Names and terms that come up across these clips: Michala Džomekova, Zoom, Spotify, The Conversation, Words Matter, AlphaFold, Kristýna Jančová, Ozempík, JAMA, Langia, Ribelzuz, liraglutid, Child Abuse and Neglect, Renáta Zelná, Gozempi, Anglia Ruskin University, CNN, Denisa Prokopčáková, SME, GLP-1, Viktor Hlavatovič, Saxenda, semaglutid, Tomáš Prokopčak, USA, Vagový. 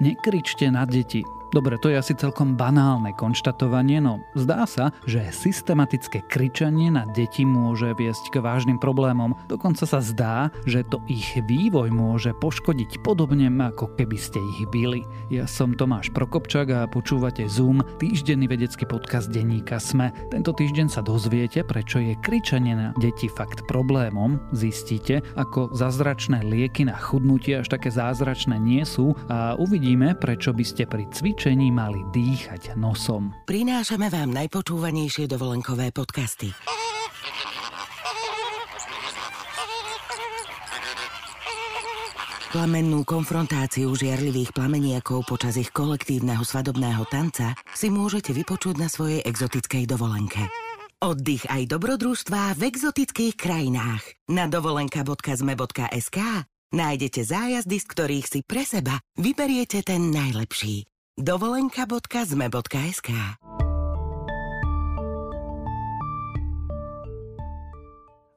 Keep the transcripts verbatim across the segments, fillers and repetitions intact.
Nekričte na deti. Dobre, to je asi celkom banálne konštatovanie, no zdá sa, že systematické kričanie na deti môže viesť k vážnym problémom. Dokonca sa zdá, že to ich vývoj môže poškodiť podobne, ako keby ste ich bili. Ja som Tomáš Prokopčak a počúvate Zoom, týždenný vedecký podcast denníka es em e. Tento týždeň sa dozviete, prečo je kričanie na deti fakt problémom, zistíte, ako zázračné lieky na chudnutie až také zázračné nie sú a uvidíme, prečo by ste pri cvičení mali dýchať nosom. Prinášame vám najpočúvanejšie dovolenkové podcasty. Plamennú konfrontáciu žiarlivých plameniakov počas ich kolektívneho svadobného tanca si môžete vypočuť na svojej exotickej dovolenke. Oddych aj dobrodružstvá v exotických krajinách. Na dovolenka bodka zet em e bodka es ká nájdete zájazdy, z ktorých si pre seba vyberiete ten najlepší. dovolenka bodka zet em e bodka es ká.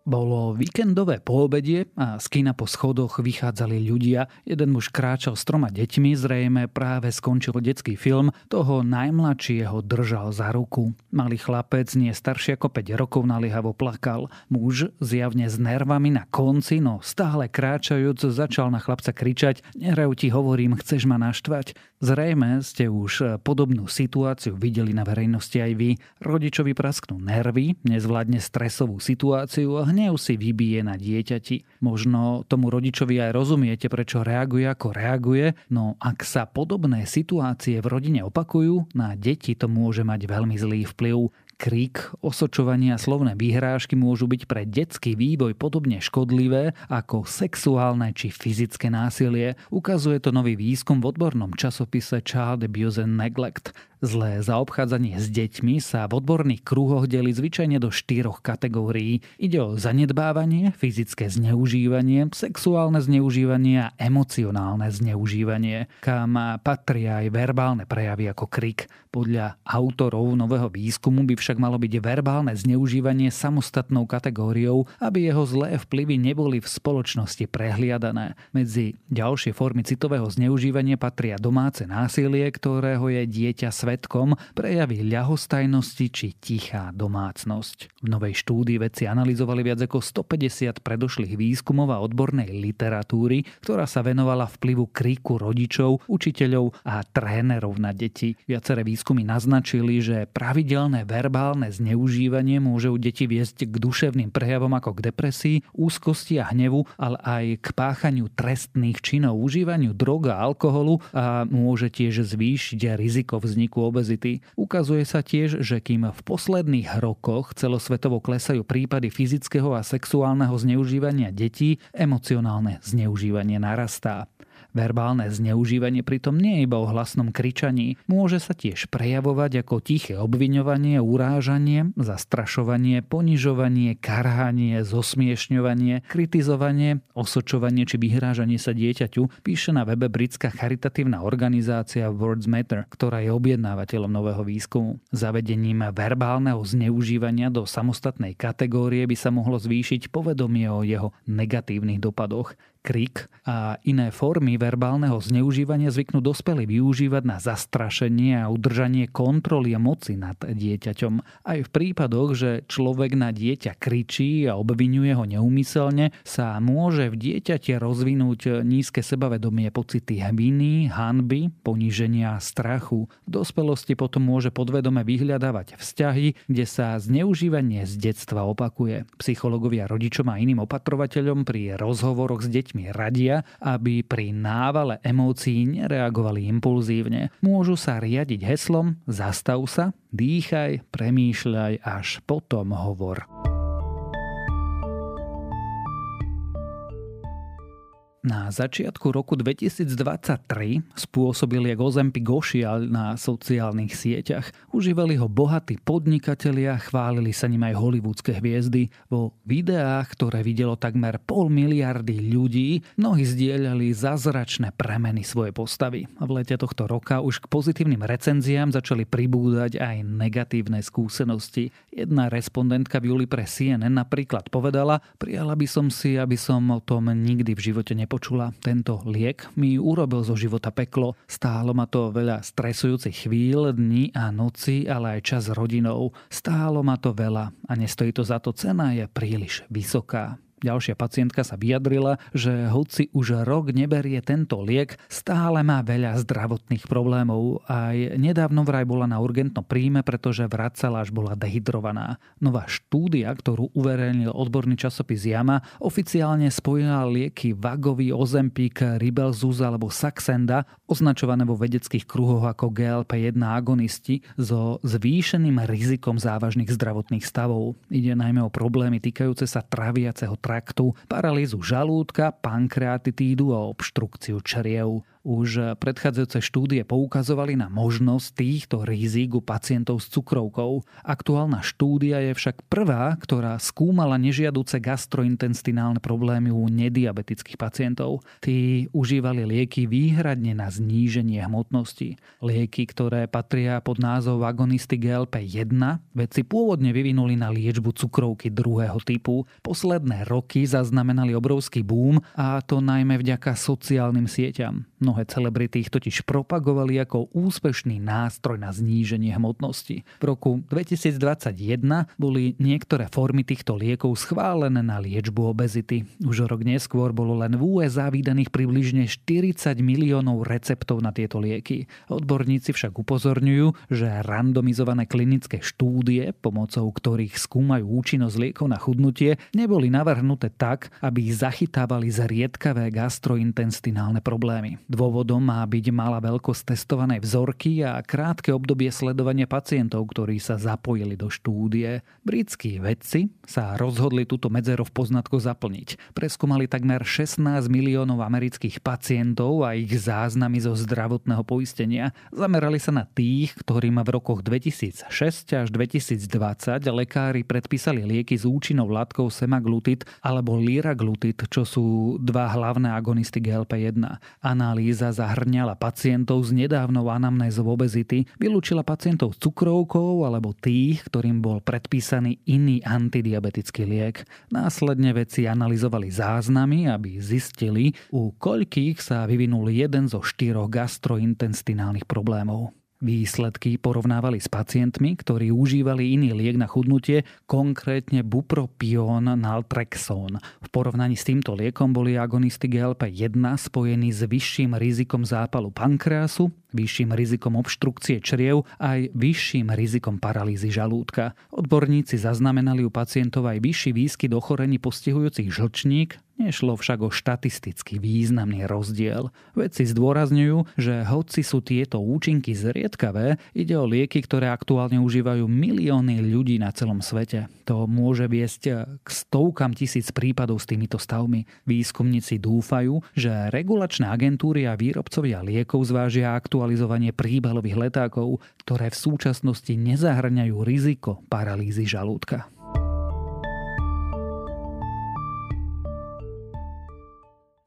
Bolo víkendové poobedie a z kina po schodoch vychádzali ľudia. Jeden muž kráčal s troma deťmi, zrejme práve skončil detský film, toho najmladšieho držal za ruku. Malý chlapec, nie starší ako päť rokov, naliehavo plakal. Muž, zjavne s nervami na konci, no stále kráčajúc, začal na chlapca kričať: "Nehrajú ti, hovorím, chceš ma naštvať?" Zrejme ste už podobnú situáciu videli na verejnosti aj vy. Rodičovi prasknú nervy, nezvládne stresovú situáciu a hnev si vybije na dieťati. Možno tomu rodičovi aj rozumiete, prečo reaguje ako reaguje, no ak sa podobné situácie v rodine opakujú, na deti to môže mať veľmi zlý vplyv. Krík, osočovanie a slovné výhrážky môžu byť pre detský vývoj podobne škodlivé ako sexuálne či fyzické násilie. Ukazuje to nový výskum v odbornom časopise Child Abuse and Neglect. Zlé zaobchádzanie s deťmi sa v odborných kruhoch delí zvyčajne do štyroch kategórií. Ide o zanedbávanie, fyzické zneužívanie, sexuálne zneužívanie a emocionálne zneužívanie, kam patria aj verbálne prejavy ako krik. Podľa autorov nového výskumu by však Však malo byť verbálne zneužívanie samostatnou kategóriou, aby jeho zlé vplyvy neboli v spoločnosti prehliadané. Medzi ďalšie formy citového zneužívania patria domáce násilie, ktorého je dieťa svedkom, prejavy ľahostajnosti či tichá domácnosť. V novej štúdii vedci analyzovali viac ako stopäťdesiat predošlých výskumov a odbornej literatúry, ktorá sa venovala vplyvu kríku rodičov, učiteľov a trénerov na deti. Viaceré výskumy naznačili, že pravidelné verbálne zneužívanie môže u detí viesť k duševným prejavom ako k depresii, úzkosti a hnevu, ale aj k páchaniu trestných činov, užívaniu drog a alkoholu a môže tiež zvýšiť riziko vzniku obezity. Ukazuje sa tiež, že kým v posledných rokoch celosvetovo klesajú prípady fyzického a sexuálneho zneužívania detí, emocionálne zneužívanie narastá. Verbálne zneužívanie pritom nie je iba o hlasnom kričaní. Môže sa tiež prejavovať ako tiché obviňovanie, urážanie, zastrašovanie, ponižovanie, karhanie, zosmiešňovanie, kritizovanie, osočovanie či vyhrážanie sa dieťaťu, píše na webe britská charitatívna organizácia Words Matter, ktorá je objednávateľom nového výskumu. Zavedením verbálneho zneužívania do samostatnej kategórie by sa mohlo zvýšiť povedomie o jeho negatívnych dopadoch. Krik a iné formy verbálneho zneužívania zvyknú dospelí využívať na zastrašenie a udržanie kontroly a moci nad dieťaťom. Aj v prípadoch, že človek na dieťa kričí a obvinuje ho neúmyselne, sa môže v dieťate rozvinúť nízke sebavedomie, pocity viny, hanby, poníženia a strachu. V dospelosti potom môže podvedome vyhľadávať vzťahy, kde sa zneužívanie z detstva opakuje. Psychológovia rodičom a iným opatrovateľom pri rozhovoroch s deťmi mi radia, aby pri návale emócií nereagovali impulzívne. Môžu sa riadiť heslom: zastav sa, dýchaj, premýšľaj, až potom hovor. Na začiatku roku dvetisícdvadsaťtri spôsobili Gozempi gošiaľ na sociálnych sieťach. Užívali ho bohatí podnikatelia, chválili sa ním aj hollywoodske hviezdy. Vo videách, ktoré videlo takmer pol miliardy ľudí, mnohí zdieľali zázračné premeny svojej postavy. V lete tohto roka už k pozitívnym recenziám začali pribúdať aj negatívne skúsenosti. Jedna respondentka v júli pre C N N napríklad povedala: "Prijala by som si, aby som o tom nikdy v živote nepovedala. vypočula tento liek, mi urobil zo života peklo. Stálo ma to veľa stresujúcich chvíľ, dní a noci, ale aj čas s rodinou. Stálo ma to veľa a nestojí to za to, cena je príliš vysoká. Ďalšia pacientka sa vyjadrila, že hoci už rok neberie tento liek, stále má veľa zdravotných problémov. Aj nedávno vraj bola na urgentnom príjme, pretože vracala, až bola dehydrovaná. Nová štúdia, ktorú uverejnil odborný časopis JAMA, oficiálne spojila lieky Vagový, Ozempík, Ribelzuz alebo Saxenda, označované vo vedeckých kruhoch ako G L P jeden agonisti, so zvýšeným rizikom závažných zdravotných stavov. Ide najmä o problémy týkajúce sa traviaceho tráviaceho traktu, paralýzu žalúdka, pankreatitídu a obštrukciu čriev. Už predchádzajúce štúdie poukazovali na možnosť týchto rizík u pacientov s cukrovkou. Aktuálna štúdia je však prvá, ktorá skúmala nežiaduce gastrointestinálne problémy u nediabetických pacientov. Tí užívali lieky výhradne na zníženie hmotnosti. Lieky, ktoré patria pod názov agonisti G L P jeden, vedci pôvodne vyvinuli na liečbu cukrovky druhého typu. Posledné roky zaznamenali obrovský boom, a to najmä vďaka sociálnym sieťam. No Mnohé celebrity ich totiž propagovali ako úspešný nástroj na zníženie hmotnosti. V roku dvetisícdvadsaťjeden boli niektoré formy týchto liekov schválené na liečbu obezity. Už rok neskôr bolo len v U S A vydaných približne štyridsať miliónov receptov na tieto lieky. Odborníci však upozorňujú, že randomizované klinické štúdie, pomocou ktorých skúmajú účinnosť liekov na chudnutie, neboli navrhnuté tak, aby zachytávali zriedkavé gastrointestinálne problémy. Dôvodom má byť malá veľkosť testovanej vzorky a krátke obdobie sledovania pacientov, ktorí sa zapojili do štúdie. Britskí vedci sa rozhodli túto medzeru v poznatkoch zaplniť. Preskúmali takmer šestnásť miliónov amerických pacientov a ich záznamy zo zdravotného poistenia. Zamerali sa na tých, ktorým v rokoch dvetisícšesť až dvetisícdvadsať lekári predpísali lieky s účinnou látkou semaglutid alebo liraglutid, čo sú dva hlavné agonisty G L P jeden. Analýza zahrňala pacientov s nedávnou anamnézou obezity, vylúčila pacientov s cukrovkou alebo tých, ktorým bol predpísaný iný antidiabetický liek. Následne vedci analyzovali záznamy, aby zistili, u koľkých sa vyvinul jeden zo štyroch gastrointestinálnych problémov. Výsledky porovnávali s pacientmi, ktorí užívali iný liek na chudnutie, konkrétne bupropión naltrexón. V porovnaní s týmto liekom boli agonisti G L P jeden spojení s vyšším rizikom zápalu pankreasu, vyšším rizikom obštrukcie čriev aj vyšším rizikom paralýzy žalúdka. Odborníci zaznamenali u pacientov aj vyšší výskyt ochorení postihujúcich žlčník, nešlo však o štatisticky významný rozdiel. Vedci zdôrazňujú, že hoci sú tieto účinky zriedkavé, ide o lieky, ktoré aktuálne užívajú milióny ľudí na celom svete. To môže viesť k stovkám tisíc prípadov s týmito stavmi. Výskumníci dúfajú, že regulačné agentúry a výrobcovia liekov zvážia aktuálne aktualizovanie príbalových letákov, ktoré v súčasnosti nezahŕňajú riziko paralýzy žalúdka.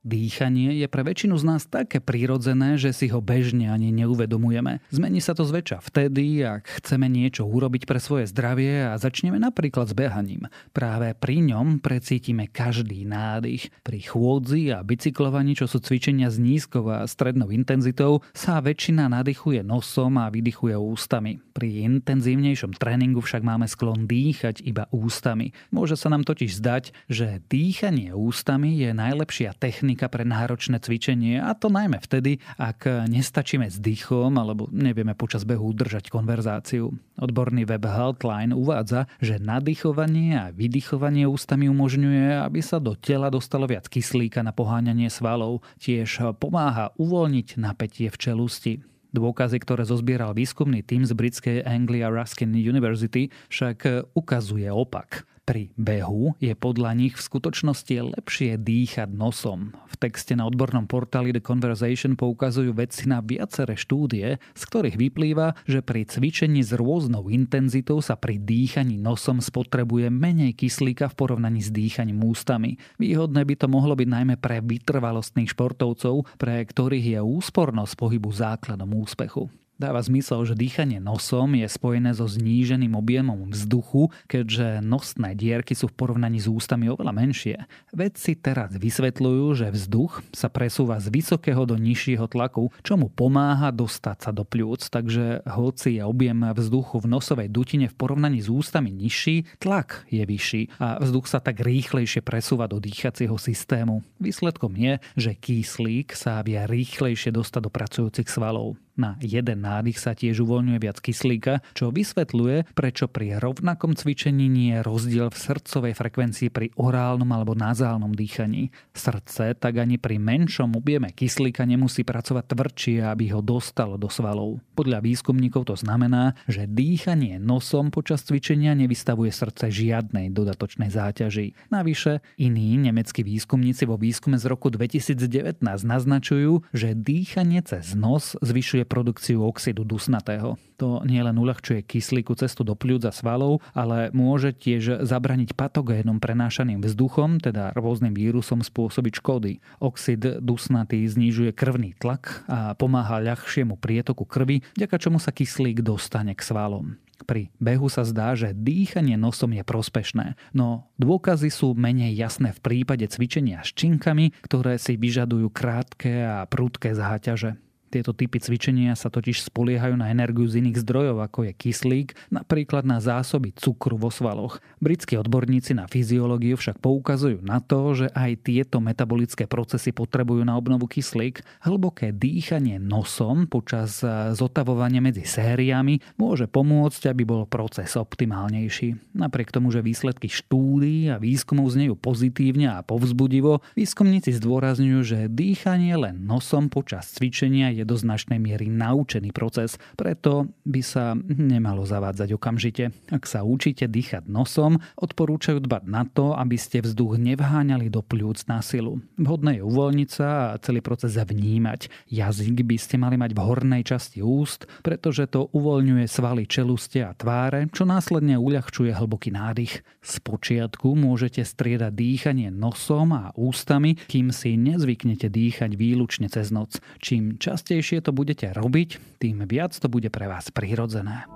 Dýchanie je pre väčšinu z nás také prirodzené, že si ho bežne ani neuvedomujeme. Zmení sa to zväčša vtedy, ak chceme niečo urobiť pre svoje zdravie a začneme napríklad s behaním. Práve pri ňom precítime každý nádych. Pri chôdzi a bicyklovaní, čo sú cvičenia s nízkou a strednou intenzitou, sa väčšina nadýchuje nosom a vydychuje ústami. Pri intenzívnejšom tréningu však máme sklon dýchať iba ústami. Môže sa nám totiž zdať, že dýchanie ústami je najlepšia technika pre náročné cvičenie, a to najmä vtedy, ak nestačíme s dýchom alebo nevieme počas behu držať konverzáciu. Odborný web Healthline uvádza, že nadýchovanie a vydychovanie ústami umožňuje, aby sa do tela dostalo viac kyslíka na poháňanie svalov. Tiež pomáha uvoľniť napätie v čelusti. Dôkazy, ktoré zozbieral výskumný tím z britskej Anglia Ruskin University, však ukazuje opak. Pri behu je podľa nich v skutočnosti lepšie dýchať nosom. V texte na odbornom portáli The Conversation poukazujú vedci na viaceré štúdie, z ktorých vyplýva, že pri cvičení s rôznou intenzitou sa pri dýchaní nosom spotrebuje menej kyslíka v porovnaní s dýchaním ústami. Výhodné by to mohlo byť najmä pre vytrvalostných športovcov, pre ktorých je úspornosť pohybu základom úspechu. Dáva zmysel, že dýchanie nosom je spojené so zníženým objemom vzduchu, keďže nosné dierky sú v porovnaní s ústami oveľa menšie. Vedci teraz vysvetľujú, že vzduch sa presúva z vysokého do nižšieho tlaku, čo mu pomáha dostať sa do pľúc, takže hoci je objem vzduchu v nosovej dutine v porovnaní s ústami nižší, tlak je vyšší a vzduch sa tak rýchlejšie presúva do dýchacieho systému. Výsledkom je, že kyslík sa vie rýchlejšie dostať do pracujúcich svalov. Na jeden nádych sa tiež uvoľňuje viac kyslíka, čo vysvetľuje, prečo pri rovnakom cvičení nie je rozdiel v srdcovej frekvencii pri orálnom alebo nazálnom dýchaní. Srdce tak ani pri menšom objeme kyslíka nemusí pracovať tvrdšie, aby ho dostalo do svalov. Podľa výskumníkov to znamená, že dýchanie nosom počas cvičenia nevystavuje srdce žiadnej dodatočnej záťaži. Navyše, iní nemeckí výskumníci vo výskume z roku dvetisíc devätnásť naznačujú, že dýchanie cez nos zvyšuje produkciu oxidu dusnatého. To nielen uľahčuje kyslíku cestu do pľúc a svalov, ale môže tiež zabraniť patogénom prenášaným vzduchom, teda rôznym vírusom spôsobiť škody. Oxid dusnatý znižuje krvný tlak a pomáha ľahšiemu prietoku krvi, vďaka čomu sa kyslík dostane k svalom. Pri behu sa zdá, že dýchanie nosom je prospešné, no dôkazy sú menej jasné v prípade cvičenia s činkami, ktoré si vyžadujú krátke a prudké záťaže. Tieto typy cvičenia sa totiž spoliehajú na energiu z iných zdrojov, ako je kyslík, napríklad na zásoby cukru vo svaloch. Britskí odborníci na fyziológiu však poukazujú na to, že aj tieto metabolické procesy potrebujú na obnovu kyslík. Hlboké dýchanie nosom počas zotavovania medzi sériami môže pomôcť, aby bol proces optimálnejší. Napriek tomu, že výsledky štúdií a výskumov znejú pozitívne a povzbudivo, výskumníci zdôrazňujú, že dýchanie len nosom počas cvičenia je do značnej miery naučený proces, preto by sa nemalo zavádzať okamžite. Ak sa učíte dýchať nosom, odporúčajú dbať na to, aby ste vzduch nevháňali do pľúc na silu. Vhodné je uvoľniť sa a celý proces vnímať. Jazyk by ste mali mať v hornej časti úst, pretože to uvoľňuje svaly čeluste a tváre, čo následne uľahčuje hlboký nádych. Spočiatku môžete striedať dýchanie nosom a ústami, kým si nezvyknete dýchať výlučne cez noc. Čím častejšie Častejšie to budete robiť, tým viac to bude pre vás prirodzené.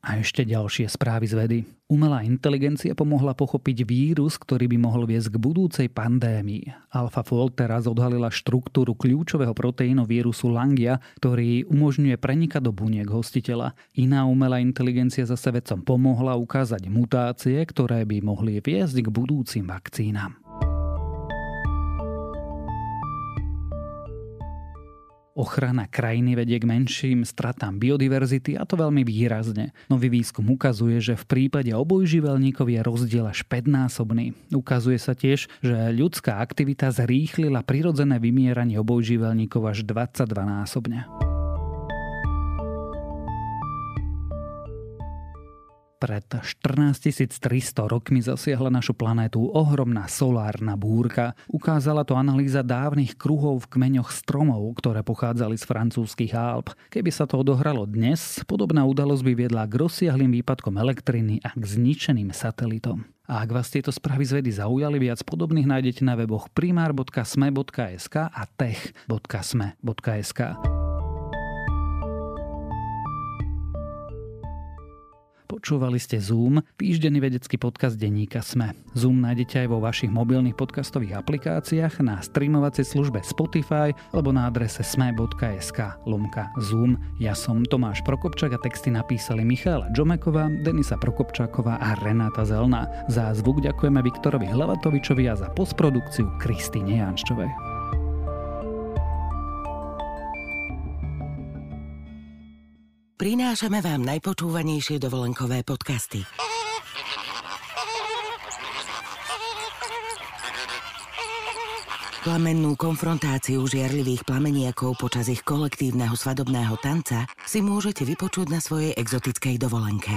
A ešte ďalšie správy z vedy. Umelá inteligencia pomohla pochopiť vírus, ktorý by mohol viesť k budúcej pandémii. AlphaFold teraz odhalila štruktúru kľúčového proteínu vírusu Langia, ktorý umožňuje prenikať do buniek hostiteľa. Iná umelá inteligencia zase vedcom pomohla ukázať mutácie, ktoré by mohli viesť k budúcim vakcínám. Ochrana krajiny vedie k menším stratám biodiverzity, a to veľmi výrazne. Nový výskum ukazuje, že v prípade obojživelníkov je rozdiel až päťnásobný. Ukazuje sa tiež, že ľudská aktivita zrýchlila prirodzené vymieranie obojživelníkov až dvadsaťdvanásobne. Pred štrnásťtisíctristo rokmi zasiahla našu planétu ohromná solárna búrka. Ukázala to analýza dávnych kruhov v kmeňoch stromov, ktoré pochádzali z francúzskych Alp. Keby sa to odohralo dnes, podobná udalosť by viedla k rozsiahlym výpadkom elektriny a k zničeným satelitom. A ak vás tieto správy z vedy zaujali, viac podobných nájdete na weboch primár bodka sme bodka es ká a tech bodka sme bodka es ká. Počúvali ste Zoom, týždenný vedecký podcast denníka SME. Zoom nájdete aj vo vašich mobilných podcastových aplikáciách, na streamovacej službe Spotify alebo na adrese sme bodka es ká lomka zoom. Ja som Tomáš Prokopčak a texty napísali Michala Džomekova, Denisa Prokopčáková a Renáta Zelná. Za zvuk ďakujeme Viktorovi Hlavatovičovi a za postprodukciu Kristýne Jančovej. Prinášame vám najpočúvanejšie dovolenkové podcasty. Plamennú konfrontáciu žiarlivých plameniakov počas ich kolektívneho svadobného tanca si môžete vypočuť na svojej exotickej dovolenke.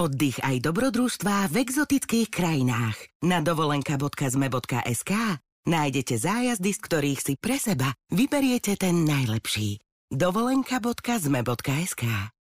Oddych aj dobrodružstvá v exotických krajinách. Na dovolenka bodka sme bodka es ká nájdete zájazdy, z ktorých si pre seba vyberiete ten najlepší. dovolenka bodka sme bodka es ká